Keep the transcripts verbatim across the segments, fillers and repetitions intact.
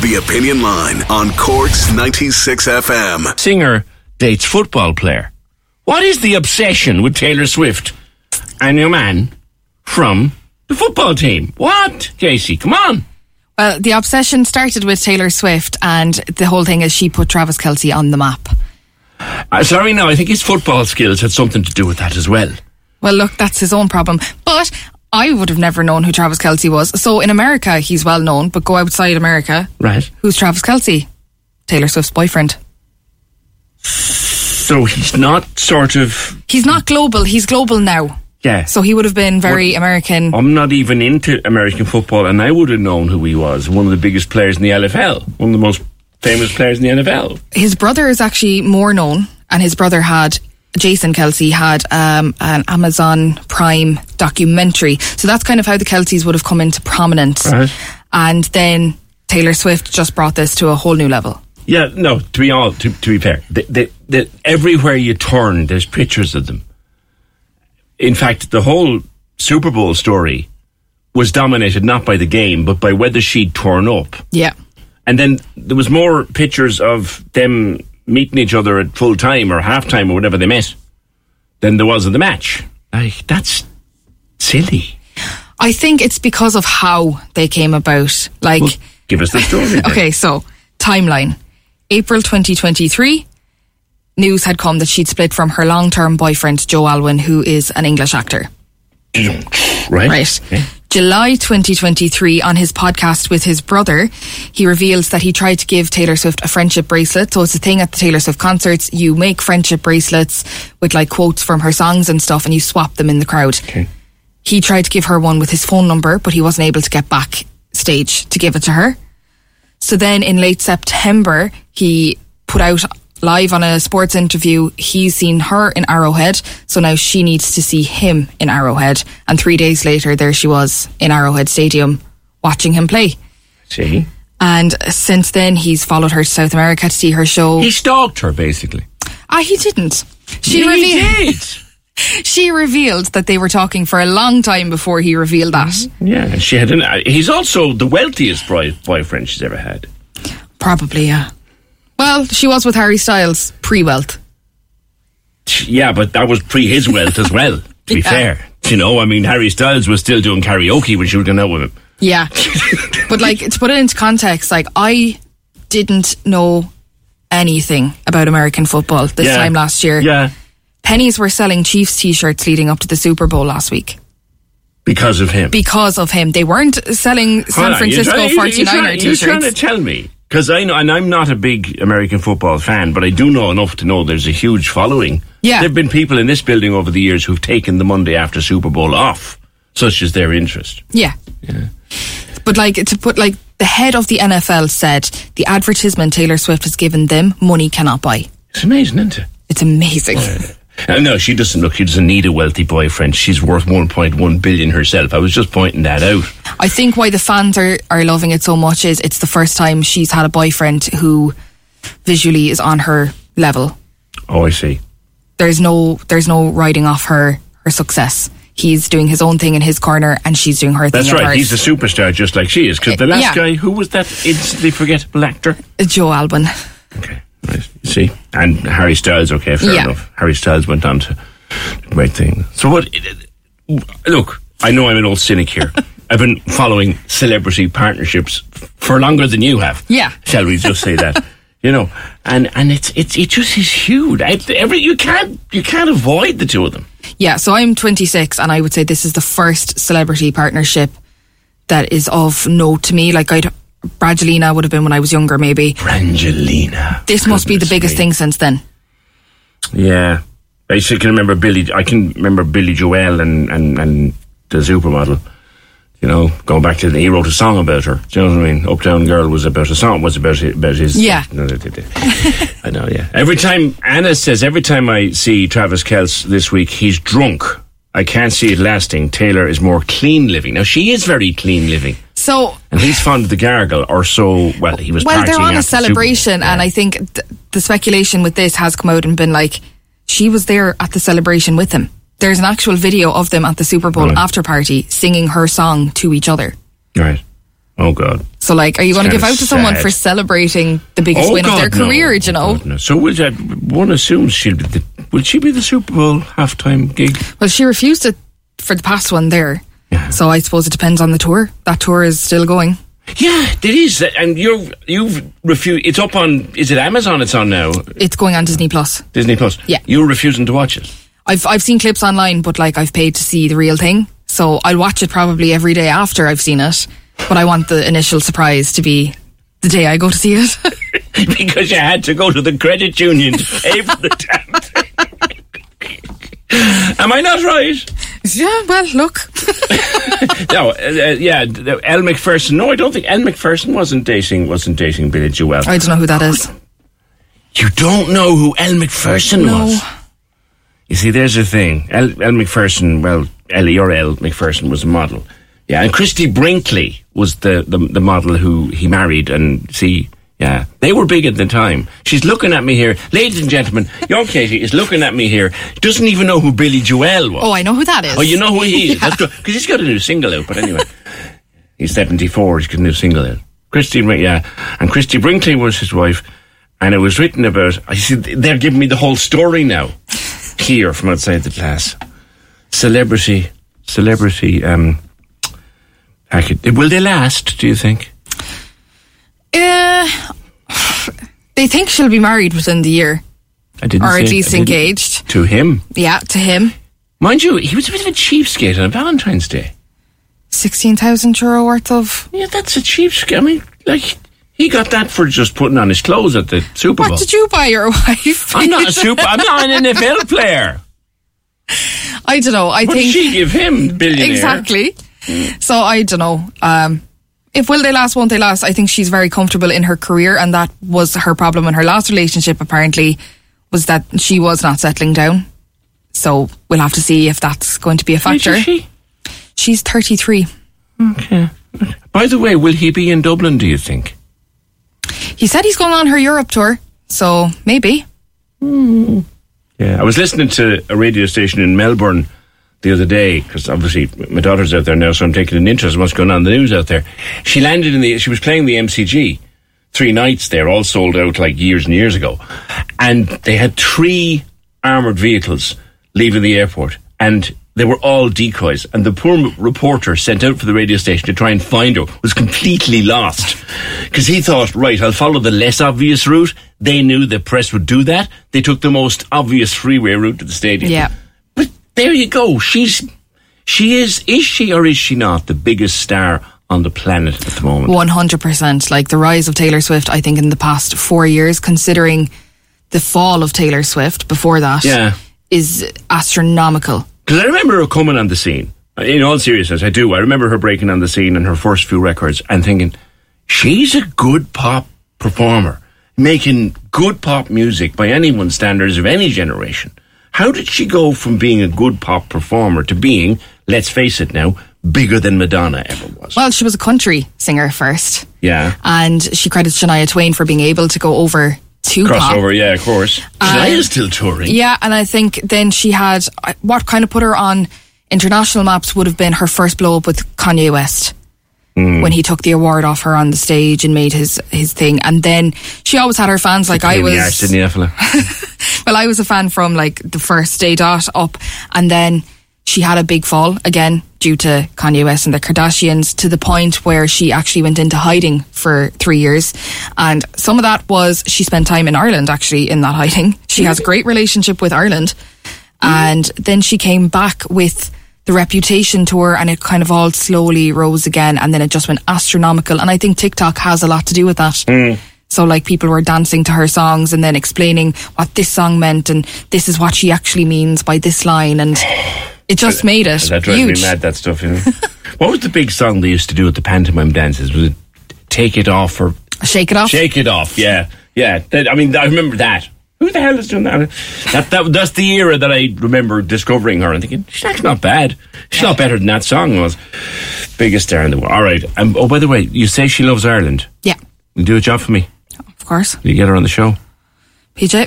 The Opinion Line on Cork's ninety-six F M. Singer dates football player. What is the obsession with Taylor Swift and your man from the football team? What, J C? Come on. Well, the obsession started with Taylor Swift, and the whole thing is she put Travis Kelce on the map. Uh, sorry, no, I think his football skills had something to do with that as well. Well, look, that's his own problem. But I would have never known who Travis Kelce was. So in America, he's well known, but go outside America. Right. Who's Travis Kelce? Taylor Swift's boyfriend. So he's not sort of... He's not global. He's global now. Yeah. So he would have been very well, American. I'm not even into American football, and I would have known who he was. One of the biggest players in the N F L. One of the most famous players in the N F L. His brother is actually more known, and his brother had... Jason Kelce had um, an Amazon Prime documentary. So that's kind of how the Kelces would have come into prominence. Right. And then Taylor Swift just brought this to a whole new level. Yeah, no, to be all, to, to be fair, the, the, the, everywhere you turn, there's pictures of them. In fact, the whole Super Bowl story was dominated not by the game, but by whether she'd torn up. Yeah. And then there was more pictures of them meeting each other at full time or half time or whatever they met than there was in the match. Like, that's silly. I think it's because of how they came about. Like, well, give us the story. Okay, so timeline: April twenty twenty-three. News had come that she'd split from her long-term boyfriend Joe Alwyn, who is an English actor. Right. Right. Okay. July twenty twenty-three, on his podcast with his brother, he reveals that he tried to give Taylor Swift a friendship bracelet. So it's a thing at the Taylor Swift concerts. You make friendship bracelets with like quotes from her songs and stuff, and you swap them in the crowd. Okay. He tried to give her one with his phone number, but he wasn't able to get back stage to give it to her. So then in late September, he put out live on a sports interview, he's seen her in Arrowhead, so now she needs to see him in Arrowhead. And three days later, there she was in Arrowhead Stadium watching him play. See? And since then, he's followed her to South America to see her show. He stalked her, basically. Ah, he didn't. She yeah, revealed. He did. She revealed that they were talking for a long time before he revealed that. Yeah, she had an. He's also the wealthiest boy, boyfriend she's ever had. Probably, yeah. Well, she was with Harry Styles, pre-wealth. Yeah, but that was pre-his wealth as well, to be yeah. fair. You know, I mean, Harry Styles was still doing karaoke when she was going out with him. Yeah. But, like, to put it into context, like, I didn't know anything about American football this yeah. time last year. Yeah. Pennies were selling Chiefs t-shirts leading up to the Super Bowl last week. Because of him? Because of him. They weren't selling San on, Francisco you're trying, 49er you're trying, t-shirts. You're trying to tell me. Because I know, and I'm not a big American football fan, but I do know enough to know there's a huge following. Yeah. There have been people in this building over the years who've taken the Monday after Super Bowl off, such as their interest. Yeah. Yeah. But, like, to put, like, the head of the N F L said the advertisement Taylor Swift has given them, money cannot buy. It's amazing, isn't it? It's amazing. Uh, no, she doesn't look, she doesn't need a wealthy boyfriend. She's worth one point one billion herself. I was just pointing that out. I think why the fans are, are loving it so much is it's the first time she's had a boyfriend who visually is on her level. Oh, I see. There's no there's no riding off her, her success. He's doing his own thing in his corner and she's doing her That's thing. That's right. He's a superstar just like she is. Because the last yeah. guy, who was that instantly forgettable actor? Joe Alwyn. Okay. Right, you see, and Harry Styles, okay, fair yeah. enough. Harry Styles went on to do great things. So what? Look, I know I'm an old cynic here, I've been following celebrity partnerships for longer than you have. Yeah. Shall we just say that? You know, and, and it's, it's, it just is huge. I, every, you can't, you can't avoid the two of them. Yeah, so I'm twenty-six and I would say this is the first celebrity partnership that is of note to me. Like, I'd, Brangelina would have been when I was younger, maybe. Brangelina. This must be the biggest me. thing since then. Yeah. I can remember Billy, I can remember Billy Joel and, and, and the supermodel. You know, going back to the, he wrote a song about her. Do you know what I mean? Uptown Girl was about a song, was about his... About his yeah. I know, yeah. Every time, Anna says, every time I see Travis Kelce this week, he's drunk. I can't see it lasting. Taylor is more clean living. Now, she is very clean living. So... And he's fond of the gargle, or so... Well, he was Well, they're on a celebration, and I think th- the speculation with this has come out and been like, she was there at the celebration with him. There's an actual video of them at the Super Bowl right. after party singing her song to each other. Right. Oh, God. So, like, are you going to give out to sad. someone for celebrating the biggest oh, win God, of their no. career, do you know? God, no. So, will that, one assumes she'll be the, will she be the Super Bowl halftime gig? Well, she refused it for the past one there. Yeah. So, I suppose it depends on the tour. That tour is still going. Yeah, it is. And you're, you've refused... It's up on... Is it Amazon it's on now? It's going on Disney Plus. Disney Plus. Yeah. You're refusing to watch it. I've I've seen clips online, but like I've paid to see the real thing, so I'll watch it probably every day after I've seen it. But I want the initial surprise to be the day I go to see it, because you had to go to the credit union to pay for the damn. Am I not right? Yeah. Well, look. no. Uh, yeah. Elle Macpherson. No, I don't think Elle Macpherson wasn't dating wasn't dating Billy Joel. I don't know who that is. You don't know who Elle Macpherson no. was. You see, there's the thing. Elle, Elle Macpherson, well, Ellie or Elle Macpherson was a model. Yeah, and Christy Brinkley was the, the, the model who he married. And see, yeah, they were big at the time. She's looking at me here. Ladies and gentlemen, young Katie is looking at me here. Doesn't even know who Billy Joel was. Oh, I know who that is. Oh, you know who he is. Because yeah. he's got a new single out. But anyway, he's seventy-four, he's got a new single out. Christy, yeah. And Christy Brinkley was his wife. And it was written about, I said, they're giving me the whole story now. Here from outside the glass, celebrity, celebrity. Um, I could, will they last? Do you think? Uh, they think she'll be married within the year, I didn't or at least engaged to him. Yeah, to him. Mind you, he was a bit of a cheapskate on Valentine's Day. Sixteen thousand euro worth of. Yeah, that's a cheapskate. I mean, like. He got that for just putting on his clothes at the Super Bowl. What did you buy your wife? I'm not a super. I'm not an N F L player. I don't know. I what think did she give him billionaire exactly. Mm. So I don't know. Um, if will they last? Won't they last? I think she's very comfortable in her career, and that was her problem in her last relationship. Apparently, was that she was not settling down. So we'll have to see if that's going to be a factor. How old is she? She's thirty-three. Okay. By the way, will he be in Dublin? Do you think? He said he's going on her Europe tour, so maybe. Mm. Yeah, I was listening to a radio station in Melbourne the other day, because obviously my daughter's out there now, so I'm taking an interest in what's going on in the news out there. She landed in the, she was playing the M C G, three nights there, all sold out like years and years ago. And they had three armoured vehicles leaving the airport, and they were all decoys, and the poor reporter sent out for the radio station to try and find her was completely lost. Because he thought, right, I'll follow the less obvious route. They knew the press would do that. They took the most obvious freeway route to the stadium. Yeah. But there you go. She's, she is, is she or is she not the biggest star on the planet at the moment? one hundred percent. Like the rise of Taylor Swift, I think in the past four years, considering the fall of Taylor Swift before that, yeah. is astronomical. Because I remember her coming on the scene. In all seriousness, I do. I remember her breaking on the scene and her first few records and thinking, she's a good pop performer, making good pop music by anyone's standards of any generation. How did she go from being a good pop performer to being, let's face it now, bigger than Madonna ever was? Well, she was a country singer first. Yeah. And she credits Shania Twain for being able to go over... crossover, yeah, of course. Shania um, is still touring. Yeah, and I think then she had, what kind of put her on international maps would have been her first blow up with Kanye West mm. when he took the award off her on the stage and made his, his thing. And then she always had her fans, like I was. Yeah, Sydney Effler. Well, I was a fan from like the first day dot up, and then she had a big fall again due to Kanye West and the Kardashians, to the point where she actually went into hiding for three years. And some of that was she spent time in Ireland, actually, in that hiding. She has a great relationship with Ireland. And then she came back with the Reputation tour, and it kind of all slowly rose again, and then it just went astronomical. And I think TikTok has a lot to do with that. Mm. So like people were dancing to her songs and then explaining what this song meant and this is what she actually means by this line, and it just made it that drives huge. Me mad, that stuff, you know? What was the big song they used to do with the pantomime dances? Was it Take It Off or Shake It Off? Shake It Off, yeah. Yeah, I mean, I remember that. Who the hell is doing that? That, that that's the era that I remember discovering her and thinking, she's actually not bad. She's not better than that song was. Biggest star in the world. All right. Um, oh, by the way, you say she loves Ireland. Yeah. You do a job for me. Of course. You get her on the show. P J,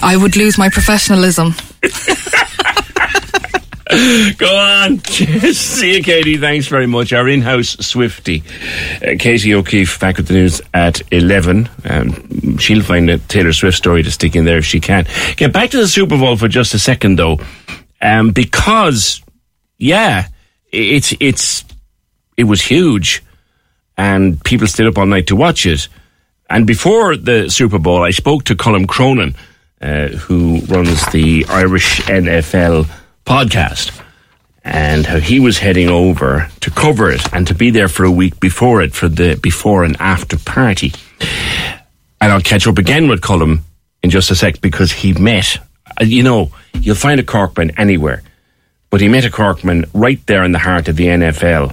I would lose my professionalism. Go on. See you, Katie. Thanks very much. Our in-house Swiftie, uh, Katie O'Keefe, back with the news at eleven. Um, she'll find a Taylor Swift story to stick in there if she can. Get back to the Super Bowl for just a second, though, um, because, yeah, it's it's it was huge, and people stayed up all night to watch it. And before the Super Bowl, I spoke to Colum Cronin, uh, who runs the Irish N F L podcast, and how he was heading over to cover it and to be there for a week before it for the before and after party. And I'll catch up again with Colum in just a sec, because he met, you know, you'll find a Corkman anywhere, but he met a Corkman right there in the heart of the N F L.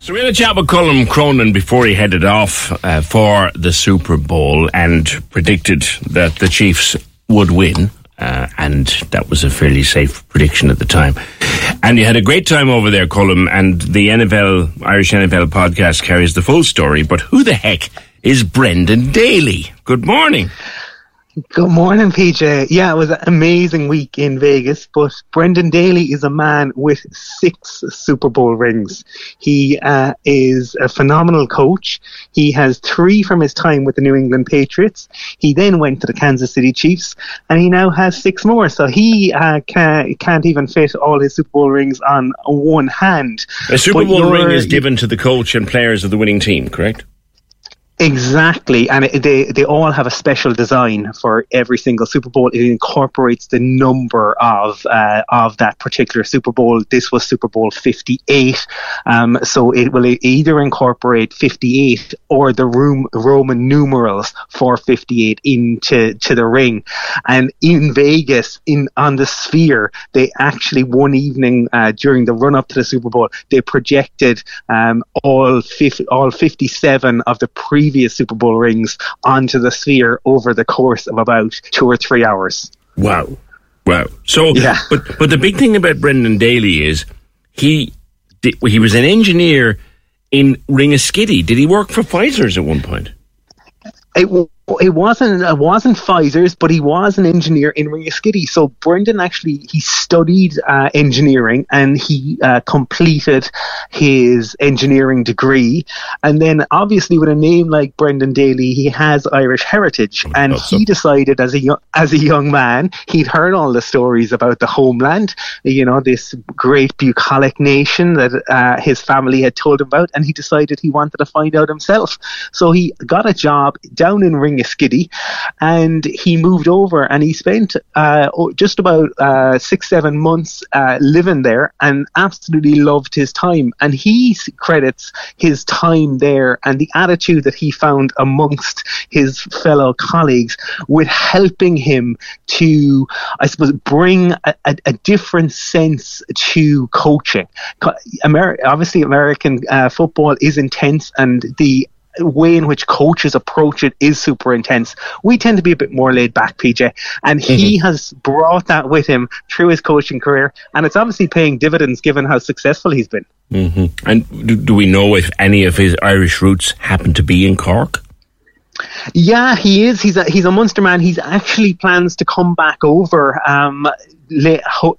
So we had a chat with Colum Cronin before he headed off uh, for the Super Bowl, and predicted that the Chiefs would win, uh, and that was a fairly safe prediction at the time. And you had a great time over there, Colum, and the N F L, Irish N F L podcast carries the full story, but who the heck is Brendan Daly? Good morning. Good morning, P J. Yeah, it was an amazing week in Vegas, but Brendan Daly is a man with six Super Bowl rings. He uh, is a phenomenal coach. He has three from his time with the New England Patriots. He then went to the Kansas City Chiefs, and he now has six more. So he uh, can, can't even fit all his Super Bowl rings on one hand. A Super Bowl ring is given to the coach and players of the winning team, correct? Exactly, and it, they, they all have a special design for every single Super Bowl. It incorporates the number of uh, of that particular Super Bowl. This was Super Bowl fifty-eight, um, so it will either incorporate fifty-eight or the room, Roman numerals for fifty-eight into to the ring. And in Vegas, in on the Sphere, they actually one evening uh, during the run-up to the Super Bowl, they projected um, all fifty, all fifty-seven of the pre previous Super Bowl rings onto the Sphere over the course of about two or three hours. Wow. Wow. So, yeah. but, but the big thing about Brendan Daly is he he was an engineer in Ringaskiddy. Did he work for Pfizer's at one point? It was. It wasn't it wasn't Pfizer's, but he was an engineer in Ringaskiddy. So Brendan actually, he studied uh, engineering, and he uh, completed his engineering degree. And then obviously with a name like Brendan Daly, he has Irish heritage. And he decided as a young, as a young man, he'd heard all the stories about the homeland, you know, this great bucolic nation that uh, his family had told him about. And he decided he wanted to find out himself. So he got a job down in Ringaskiddy. Skiddy, and he moved over, and he spent uh, just about uh, six, seven months uh, living there, and absolutely loved his time. And he credits his time there and the attitude that he found amongst his fellow colleagues with helping him to, I suppose, bring a, a, a different sense to coaching. Ameri- obviously, American uh, football is intense, and the way in which coaches approach it is super intense. We tend to be a bit more laid back, P J, and mm-hmm. he has brought that with him through his coaching career, and it's obviously paying dividends given how successful he's been. Mm-hmm. And do, do we know if any of his Irish roots happen to be in Cork? Yeah, he is. He's a, he's a Munster man. He's actually plans to come back over. Um,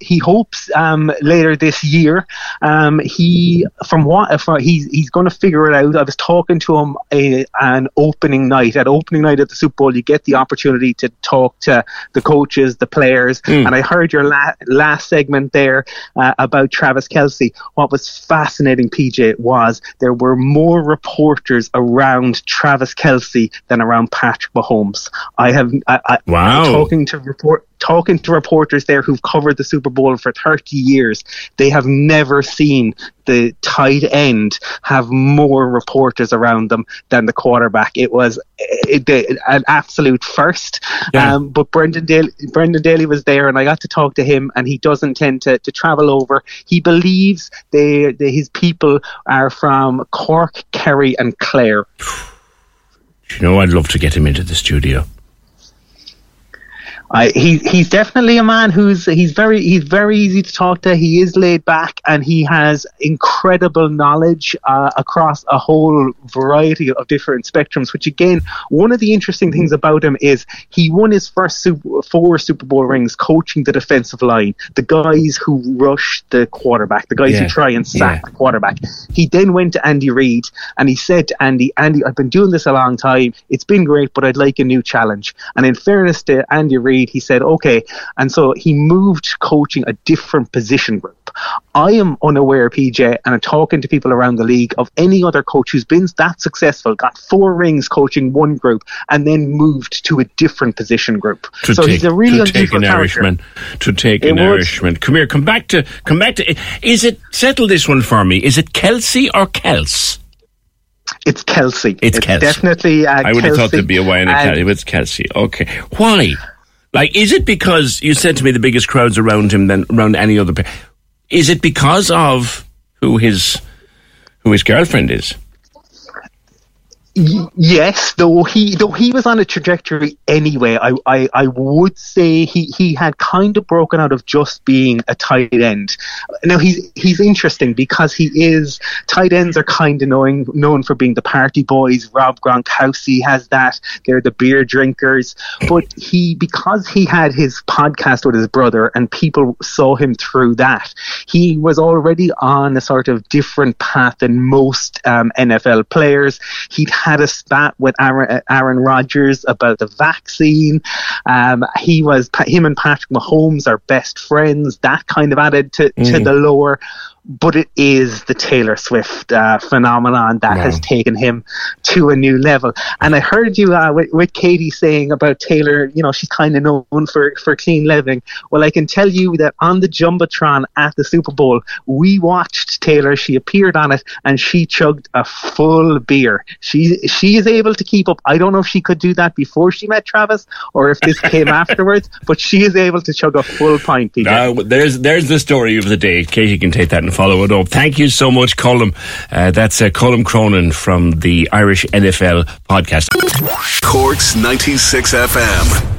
he hopes um, later this year. Um, he from what from, he's he's going to figure it out. I was talking to him a, an opening night. At opening night at the Super Bowl, you get the opportunity to talk to the coaches, the players, mm. and I heard your la- last segment there uh, about Travis Kelce. What was fascinating, P J, was there were more reporters around Travis Kelce than around Patrick Mahomes. I have I, I, wow. I'm talking to report. Talking to reporters there who've covered the Super Bowl for thirty years, they have never seen the tight end have more reporters around them than the quarterback. It was it, it, an absolute first. Yeah. Um, but Brendan Daly, Brendan Daly was there, and I got to talk to him, and he doesn't tend to, to travel over. He believes they, they, his people are from Cork, Kerry and Clare. You know, I'd love to get him into the studio. I, he, he's definitely a man who's he's very he's very easy to talk to. He is laid back, and he has incredible knowledge uh, across a whole variety of different spectrums, which again, one of the interesting things about him is he won his first super, four Super Bowl rings coaching the defensive line, the guys who rush the quarterback, the guys yeah. who try and sack yeah. the quarterback. He then went to Andy Reid, and he said to Andy, Andy, I've been doing this a long time. It's been great, but I'd like a new challenge. And in fairness to Andy Reid, he said, okay. And so he moved coaching a different position group. I am unaware, P J, and I'm talking to people around the league, of any other coach who's been that successful, got four rings coaching one group, and then moved to a different position group. To so take, he's a really to take an character. Irishman. To take it an would. Irishman. Come here, come back to, come back to, is it, settle this one for me, is it Kelce or Kelce? It's Kelce. It's, it's Kelce. Definitely uh, I would Kelce. Have thought there'd be a Y in a Kelce. It's Kelce. Okay. Why? Like, is it because you said to me the biggest crowds around him than around any other? Is it because of who his who his girlfriend is? Yes, though he though he was on a trajectory anyway. I, I, I would say he, he had kind of broken out of just being a tight end. Now he's he's interesting because he is tight ends are kind of knowing, known for being the party boys. Rob Gronkowski has that. They're the beer drinkers. But he because he had his podcast with his brother and people saw him through that. He was already on a sort of different path than most um, N F L players. He'd had a spat with Aaron, Aaron Rodgers about the vaccine. Um, he was him and Patrick Mahomes are best friends. That kind of added to, mm. to the lore. But it is the Taylor Swift uh, phenomenon that wow. has taken him to a new level. And I heard you uh, with, with Katie saying about Taylor, you know, she's kind of known for, for clean living. Well, I can tell you that on the Jumbotron at the Super Bowl, we watched Taylor. She appeared on it, and she chugged a full beer. She she is able to keep up. I don't know if she could do that before she met Travis or if this came afterwards, but she is able to chug a full pint. Uh, there's, there's the story of the day. Katie can take that and follow it up. Thank you so much, Colum. Uh, that's uh, Colum Cronin from the Irish N F L podcast. Cork's ninety-six F M.